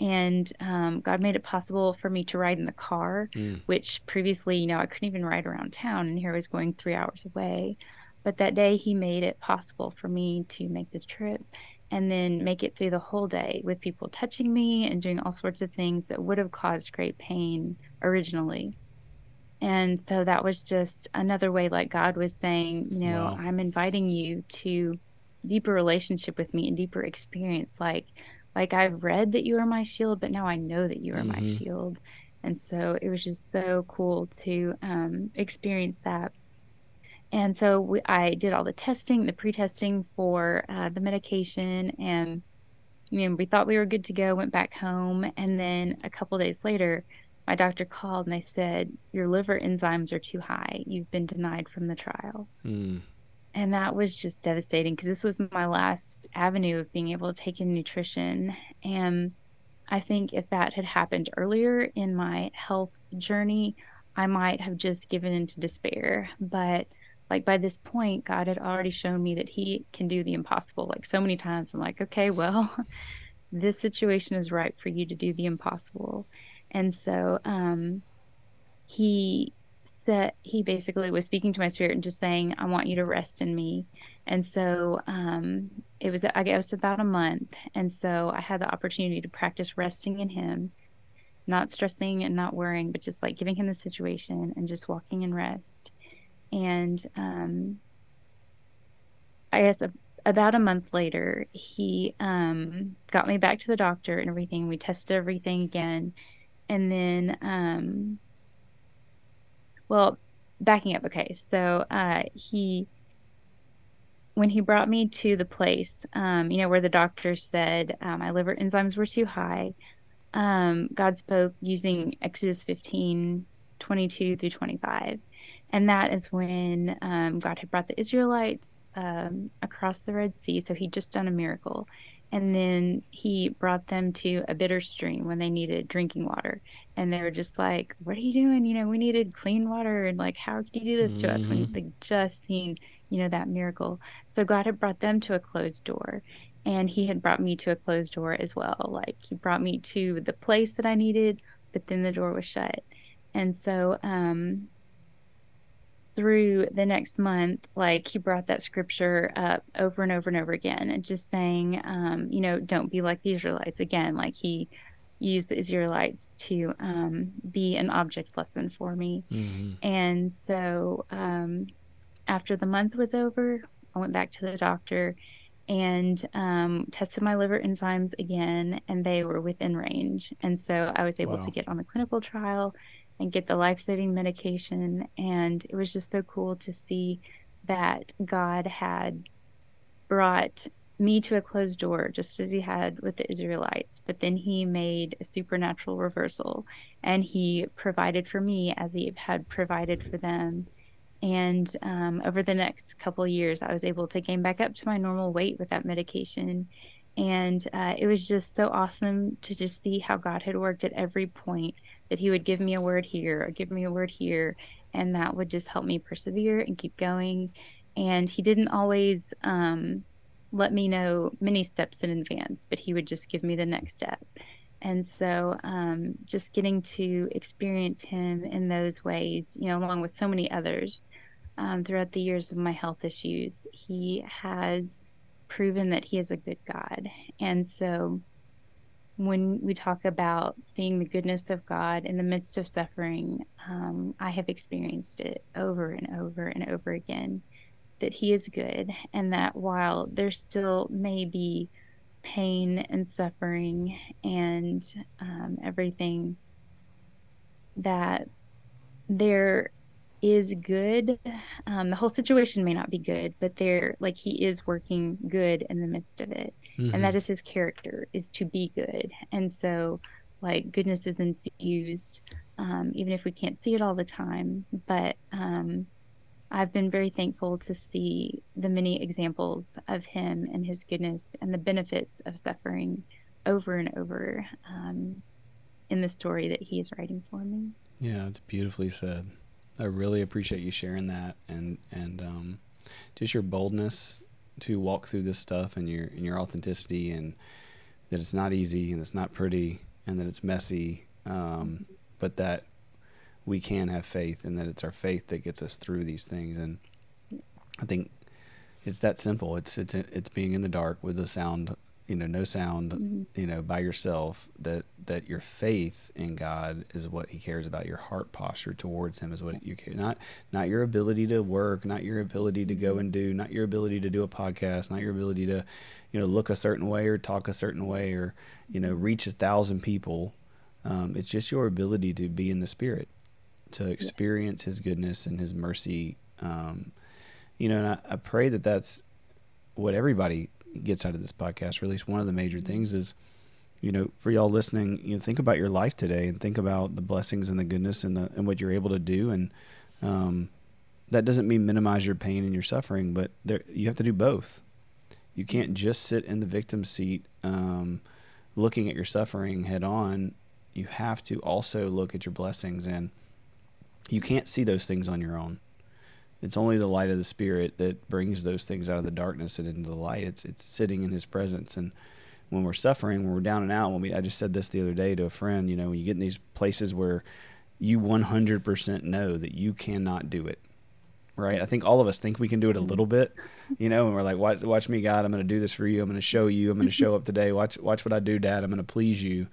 and um, God made it possible for me to ride in the car, mm. which previously, you know, I couldn't even ride around town, and here I was going three hours away. But that day he made it possible for me to make the trip and then make it through the whole day with people touching me and doing all sorts of things that would have caused great pain originally. And so that was just another way, like God was saying, you know, wow. I'm inviting you to deeper relationship with me and deeper experience. Like, like I've read that you are my shield, but now I know that you are mm-hmm. my shield. And so it was just so cool to um, experience that. And so we, I did all the testing, the pre-testing for uh, the medication, and you know, we thought we were good to go, went back home. And then a couple days later, my doctor called and they said, your liver enzymes are too high. You've been denied from the trial. Mm. And that was just devastating, because this was my last avenue of being able to take in nutrition. And I think if that had happened earlier in my health journey, I might have just given into despair. But like by this point, God had already shown me that he can do the impossible. Like so many times I'm like, okay, well, this situation is ripe for you to do the impossible. And so um, he said, he basically was speaking to my spirit and just saying, I want you to rest in me. And so um, it was, I guess, about a month. And so I had the opportunity to practice resting in him, not stressing and not worrying, but just like giving him the situation and just walking in rest. And um, I guess a, about a month later, he um, got me back to the doctor and everything. We tested everything again. And then, um, well, backing up. Okay. So uh, he, when he brought me to the place, um, you know, where the doctor said uh, my liver enzymes were too high, um, God spoke using Exodus fifteen, twenty-two through twenty-five. And that is when um, God had brought the Israelites um, across the Red Sea. So he'd just done a miracle. And then he brought them to a bitter stream when they needed drinking water. And they were just like, what are you doing? You know, we needed clean water. And like, how could you do this to mm-hmm. us when you've like, just seen, you know, that miracle? So God had brought them to a closed door. And he had brought me to a closed door as well. Like he brought me to the place that I needed, but then the door was shut. And so, um... through the next month, like he brought that scripture up over and over and over again, and just saying, um, you know, don't be like the Israelites again. Like he used the Israelites to um, be an object lesson for me. Mm-hmm. And so um, after the month was over, I went back to the doctor and um, tested my liver enzymes again, and they were within range. And so I was able wow. to get on the clinical trial and get the life-saving medication. And it was just so cool to see that God had brought me to a closed door, just as he had with the Israelites. But then he made a supernatural reversal, and he provided for me as he had provided for them. And um, over the next couple of years, I was able to gain back up to my normal weight with that medication. And uh, it was just so awesome to just see how God had worked at every point, that he would give me a word here or give me a word here, and that would just help me persevere and keep going. And he didn't always um, let me know many steps in advance, but he would just give me the next step. And so um, just getting to experience him in those ways, you know, along with so many others um, throughout the years of my health issues, he has proven that he is a good God. And so when we talk about seeing the goodness of God in the midst of suffering, um, I have experienced it over and over and over again, that he is good, and that while there still may be pain and suffering and um, everything, that there is good. Um, the whole situation may not be good, but there, like he is working good in the midst of it. Mm-hmm. And that is his character, is to be good. And so like goodness is infused, um, even if we can't see it all the time. But um, I've been very thankful to see the many examples of him and his goodness and the benefits of suffering over and over um, in the story that he is writing for me. Yeah, it's beautifully said. I really appreciate you sharing that, and and um, just your boldness to walk through this stuff, and your and your authenticity, and that it's not easy, and it's not pretty, and that it's messy, um, but that we can have faith, and that it's our faith that gets us through these things. And I think it's that simple. It's it's it's being in the dark with the sound, you know, no sound, mm-hmm. you know, by yourself, that, that your faith in God is what he cares about. Your heart posture towards him is what you care. Not, not your ability to work, not your ability to go and do, not your ability to do a podcast, not your ability to, you know, look a certain way or talk a certain way or, you know, reach a thousand people. Um, it's just your ability to be in the Spirit, to experience yes. his goodness and his mercy. Um, you know, and I, I pray that that's what everybody gets out of this podcast, or at least one of the major things is, you know, for y'all listening, you know, think about your life today and think about the blessings and the goodness and the and what you're able to do. And um, that doesn't mean minimize your pain and your suffering, but there, you have to do both. You can't just sit in the victim seat um, looking at your suffering head on. You have to also look at your blessings, and you can't see those things on your own. It's only the light of the Spirit that brings those things out of the darkness and into the light. It's it's sitting in his presence. And when we're suffering, when we're down and out, when we, I just said this the other day to a friend, you know, when you get in these places where you one hundred percent know that you cannot do it, right? I think all of us think we can do it a little bit, you know, and we're like, watch, watch me, God, I'm going to do this for you. I'm going to show you. I'm going to show up today. Watch, watch what I do, Dad. I'm going to please you.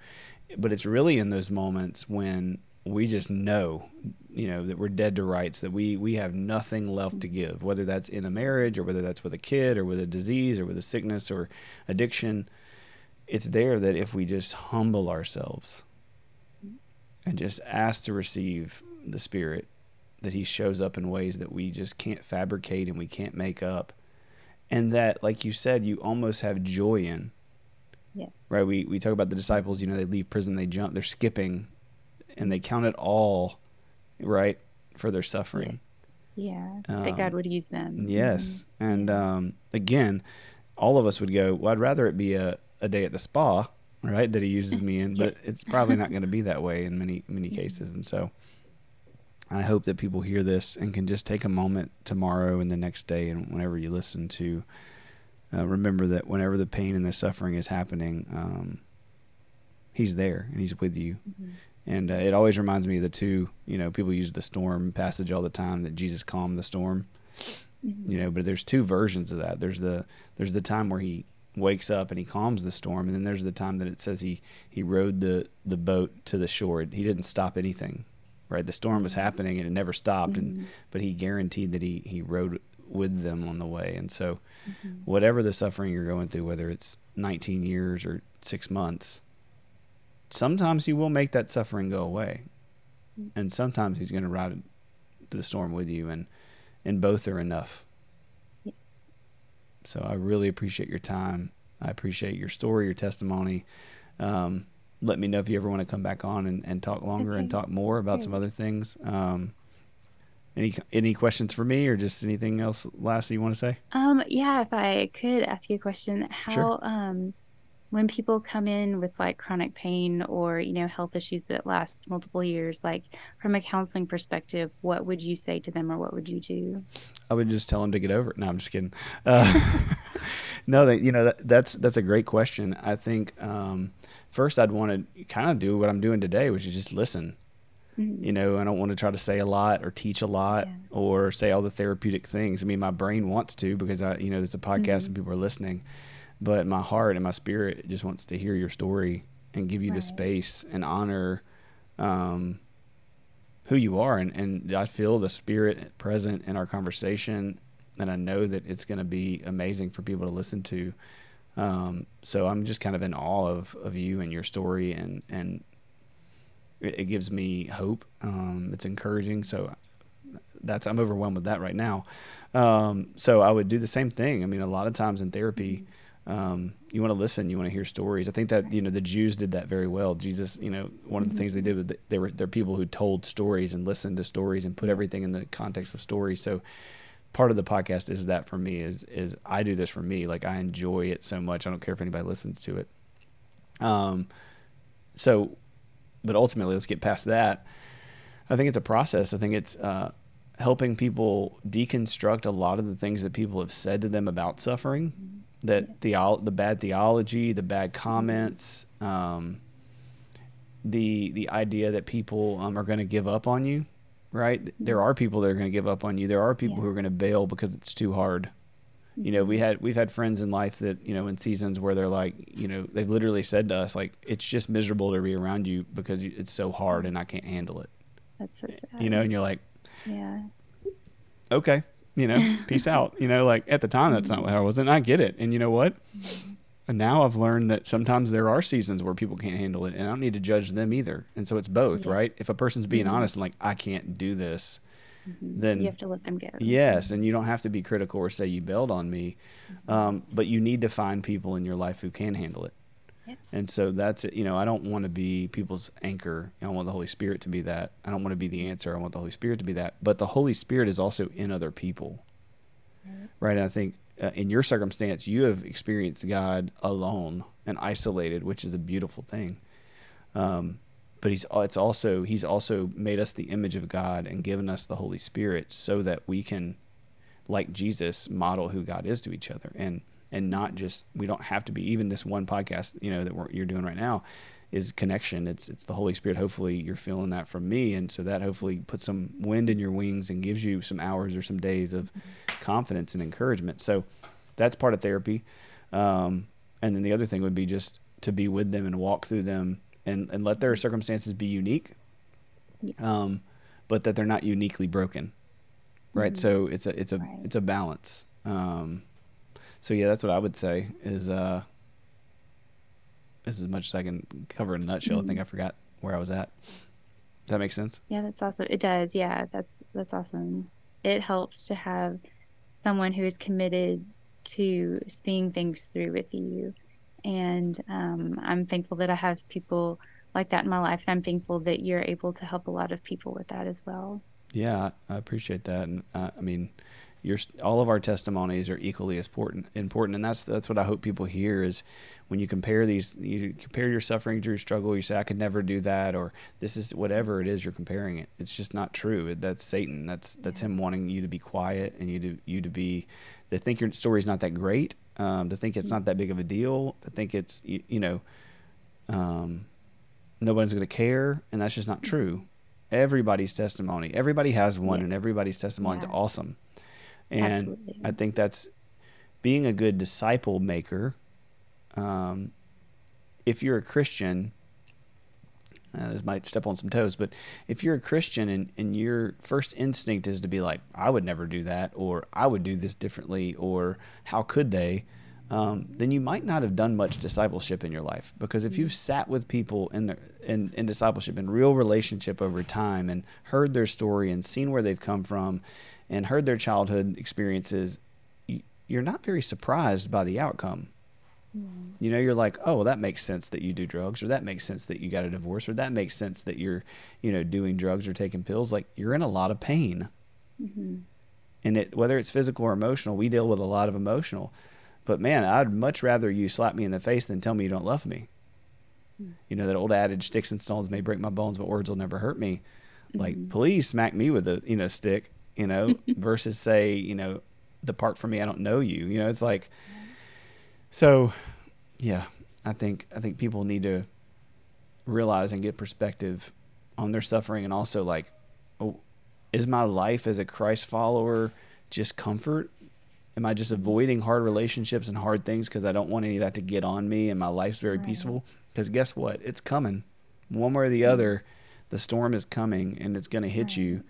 But it's really in those moments when we just know, you know, that we're dead to rights, that we, we have nothing left to give, whether that's in a marriage or whether that's with a kid or with a disease or with a sickness or addiction. It's there that if we just humble ourselves and just ask to receive the Spirit, that he shows up in ways that we just can't fabricate and we can't make up. And that, like you said, you almost have joy in. Yeah. Right. We, we talk about the disciples, you know, they leave prison, they jump, they're skipping, and they count it all, right, for their suffering. Yeah, um, that God would use them. Yes, mm-hmm. and um, again, all of us would go, well, I'd rather it be a, a day at the spa, right, that he uses me in, but it's probably not going to be that way in many, many mm-hmm. cases. And so I hope that people hear this and can just take a moment tomorrow and the next day and whenever you listen to, uh, remember that whenever the pain and the suffering is happening, um, he's there and he's with you. Mm-hmm. And uh, it always reminds me of the two, you know, people use the storm passage all the time, that Jesus calmed the storm, mm-hmm. you know, but there's two versions of that. There's the there's the time where he wakes up and he calms the storm, and then there's the time that it says he, he rowed the, the boat to the shore. He didn't stop anything, right? The storm was happening and it never stopped, mm-hmm. and but he guaranteed that he, he rowed with them on the way. And so mm-hmm. whatever the suffering you're going through, whether it's nineteen years or six months, sometimes he will make that suffering go away, and sometimes he's going to ride the storm with you, and, and both are enough. Yes. So I really appreciate your time. I appreciate your story, your testimony. Um, let me know if you ever want to come back on and, and talk longer okay. and talk more about okay. some other things. Um, Any any questions for me, or just anything else lastly you want to say? Um, yeah, if I could ask you a question, how sure. um. when people come in with like chronic pain or, you know, health issues that last multiple years, like from a counseling perspective, what would you say to them, or what would you do? I would just tell them to get over it. No, I'm just kidding. Uh, no, that, you know, that, that's, that's a great question. I think um, first I'd want to kind of do what I'm doing today, which is just listen. Mm-hmm. You know, I don't want to try to say a lot or teach a lot yeah. or say all the therapeutic things. I mean, my brain wants to, because I, you know, there's a podcast mm-hmm. and people are listening. But my heart and my spirit just wants to hear your story and give you right. the space and honor um, who you are. And, and I feel the Spirit present in our conversation, and I know that it's going to be amazing for people to listen to. Um, so I'm just kind of in awe of, of you and your story, and, and it, it gives me hope. Um, it's encouraging. So that's I'm overwhelmed with that right now. Um, so I would do the same thing. I mean, a lot of times in therapy, mm-hmm. Um, you want to listen, you want to hear stories. I think that, you know, the Jews did that very well. Jesus, you know, one of the mm-hmm. things they did, was they were, they're people who told stories and listened to stories and put everything in the context of stories. So part of the podcast is that for me is, is I do this for me. Like, I enjoy it so much. I don't care if anybody listens to it. Um, so, but ultimately let's get past that. I think it's a process. I think it's, uh, helping people deconstruct a lot of the things that people have said to them about suffering, that the the bad theology, the bad comments, um, the the idea that people um, are going to give up on you, right? There are people that are going to give up on you. There are people yeah. who are going to bail because it's too hard. You know, we had we've had friends in life that, you know, in seasons where they're like, you know, they've literally said to us, like, it's just miserable to be around you because it's so hard and I can't handle it. That's so sad. You know, and you're like, yeah, okay, you know, peace out. You know, like at the time, that's not how I was, and I get it. And you know what? And now I've learned that sometimes there are seasons where people can't handle it, and I don't need to judge them either. And so it's both, yeah. right? If a person's being mm-hmm. honest and like, I can't do this. Mm-hmm. Then you have to let them go. Yes, and you don't have to be critical or say you bailed on me, mm-hmm. um, but you need to find people in your life who can handle it. Yep. And so that's it. You know, I don't want to be people's anchor. I don't want the Holy Spirit to be that. I don't want to be the answer. I want the Holy Spirit to be that. But the Holy Spirit is also in other people, mm-hmm. right? And I think uh, in your circumstance, you have experienced God alone and isolated, which is a beautiful thing. Um, But he's it's also he's also made us the image of God and given us the Holy Spirit so that we can, like Jesus, model who God is to each other, and and not just we don't have to be even this one podcast you know that we're, you're doing right now, is connection. It's it's the Holy Spirit. Hopefully you're feeling that from me, and so that hopefully puts some wind in your wings and gives you some hours or some days of confidence and encouragement. So that's part of therapy, um, and then the other thing would be just to be with them and walk through them. And, and let their circumstances be unique, um, but that they're not uniquely broken, right? Mm-hmm. So it's a it's a right. it's a balance. Um, so yeah, that's what I would say is uh, this is as much as I can cover in a nutshell. Mm-hmm. I think I forgot where I was at. Does that make sense? Yeah, that's awesome. It does. Yeah, that's that's awesome. It helps to have someone who is committed to seeing things through with you. And um, I'm thankful that I have people like that in my life. And I'm thankful that you're able to help a lot of people with that as well. Yeah, I appreciate that. And uh, I mean, your all of our testimonies are equally as important. Important, and that's that's what I hope people hear is when you compare these, you compare your suffering to your struggle. You say, "I could never do that," or "This is whatever it is." You're comparing it. It's just not true. It, that's Satan. That's that's yeah. him wanting you to be quiet and you to you to be. They think your story's not that great. Um, to think it's not that big of a deal, to think it's, you, you know, um, nobody's going to care. And that's just not true. Everybody's testimony, everybody has one yeah. and everybody's testimony is yeah. awesome. And absolutely. I think that's being a good disciple maker. Um, if you're a Christian, uh, this might step on some toes, but if you're a Christian and, and your first instinct is to be like, I would never do that, or I would do this differently, or how could they, um, then you might not have done much discipleship in your life. Because if you've sat with people in, their, in, in discipleship, in real relationship over time, and heard their story and seen where they've come from and heard their childhood experiences, you're not very surprised by the outcome. You know, you're like, oh, well, that makes sense that you do drugs, or that makes sense that you got a divorce, or that makes sense that you're, you know, doing drugs or taking pills. Like, you're in a lot of pain. Mm-hmm. And it, whether it's physical or emotional, we deal with a lot of emotional. But man, I'd much rather you slap me in the face than tell me you don't love me. Mm-hmm. You know, that old adage, sticks and stones may break my bones, but words will never hurt me. Mm-hmm. Like, please smack me with a, you know, stick, you know, versus say, you know, depart from me, I don't know you. You know, it's like... So, yeah, I think I think people need to realize and get perspective on their suffering, and also like, oh, is my life as a Christ follower just comfort? Am I just avoiding hard relationships and hard things because I don't want any of that to get on me, and my life's very right. peaceful? Because guess what? It's coming. One way or the other, the storm is coming, and it's going to hit right. you.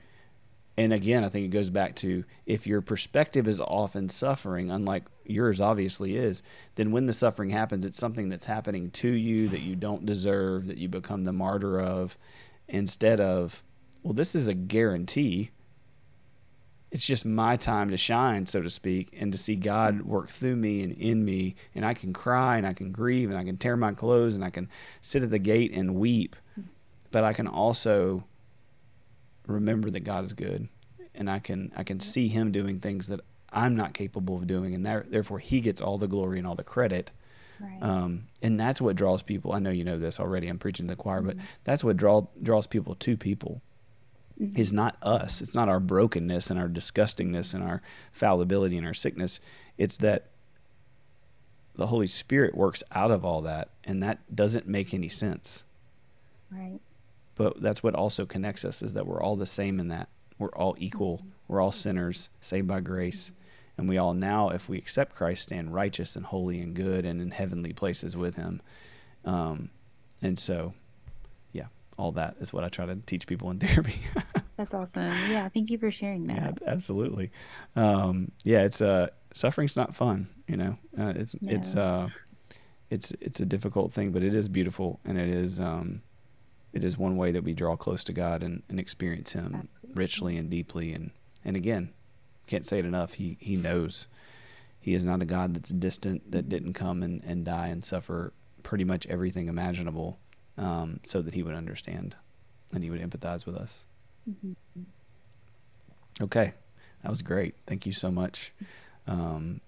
And again, I think it goes back to if your perspective is off in suffering, unlike yours obviously is, then when the suffering happens, it's something that's happening to you that you don't deserve, that you become the martyr of, instead of, well, this is a guarantee. It's just my time to shine, so to speak, and to see God work through me and in me. And I can cry and I can grieve and I can tear my clothes and I can sit at the gate and weep, but I can also... remember that God is good, and I can I can see him doing things that I'm not capable of doing, and there, therefore he gets all the glory and all the credit. Right. Um, and that's what draws people. I know you know this already. I'm preaching to the choir, mm-hmm. but that's what draw, draws people to people. mm-hmm. is not us. It's not our brokenness and our disgustingness and our fallibility and our sickness. It's that the Holy Spirit works out of all that, and that doesn't make any sense. Right. But that's what also connects us, is that we're all the same in that. We're all equal. Mm-hmm. We're all sinners, saved by grace. Mm-hmm. And we all now, if we accept Christ, stand righteous and holy and good and in heavenly places with him. Um, and so, yeah, all that is what I try to teach people in therapy. That's awesome. Yeah, thank you for sharing that. Yeah, absolutely. Um, yeah, it's uh, suffering's not fun, you know. Uh, it's no. it's uh, it's it's a difficult thing, but it is beautiful, and it is um, it is one way that we draw close to God and, and experience Him absolutely. richly and deeply, and and again. Can't say it enough. He he knows. He is not a God that's distant, that didn't come and, and die and suffer pretty much everything imaginable, um, so that he would understand and he would empathize with us. Mm-hmm. Okay. That was great. Thank you so much. Um,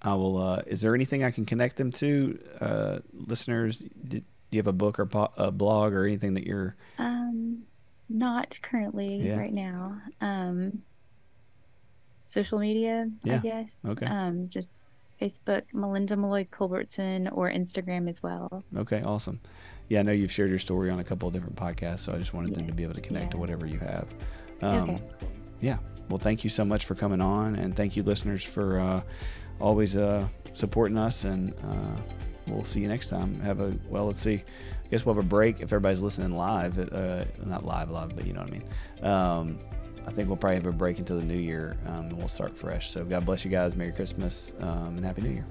I will, uh, is there anything I can connect them to? Uh, listeners, do you have a book or po- a blog or anything that you're, um, not currently yeah. right now. Um, Social media, yeah. I guess. Okay. Um, just Facebook, Melinda Malloy Culbertson, or Instagram as well. Okay, awesome. Yeah, I know you've shared your story on a couple of different podcasts, so I just wanted yeah. them to be able to connect yeah. to whatever you have. Um, okay. Yeah. Well, thank you so much for coming on, and thank you, listeners, for uh, always uh, supporting us, and uh, we'll see you next time. Have a, well, let's see. I guess we'll have a break if everybody's listening live. At, uh, not live, live, but you know what I mean. Um, I think we'll probably have a break until the new year, um, and we'll start fresh. So God bless you guys. Merry Christmas, um, and Happy New Year.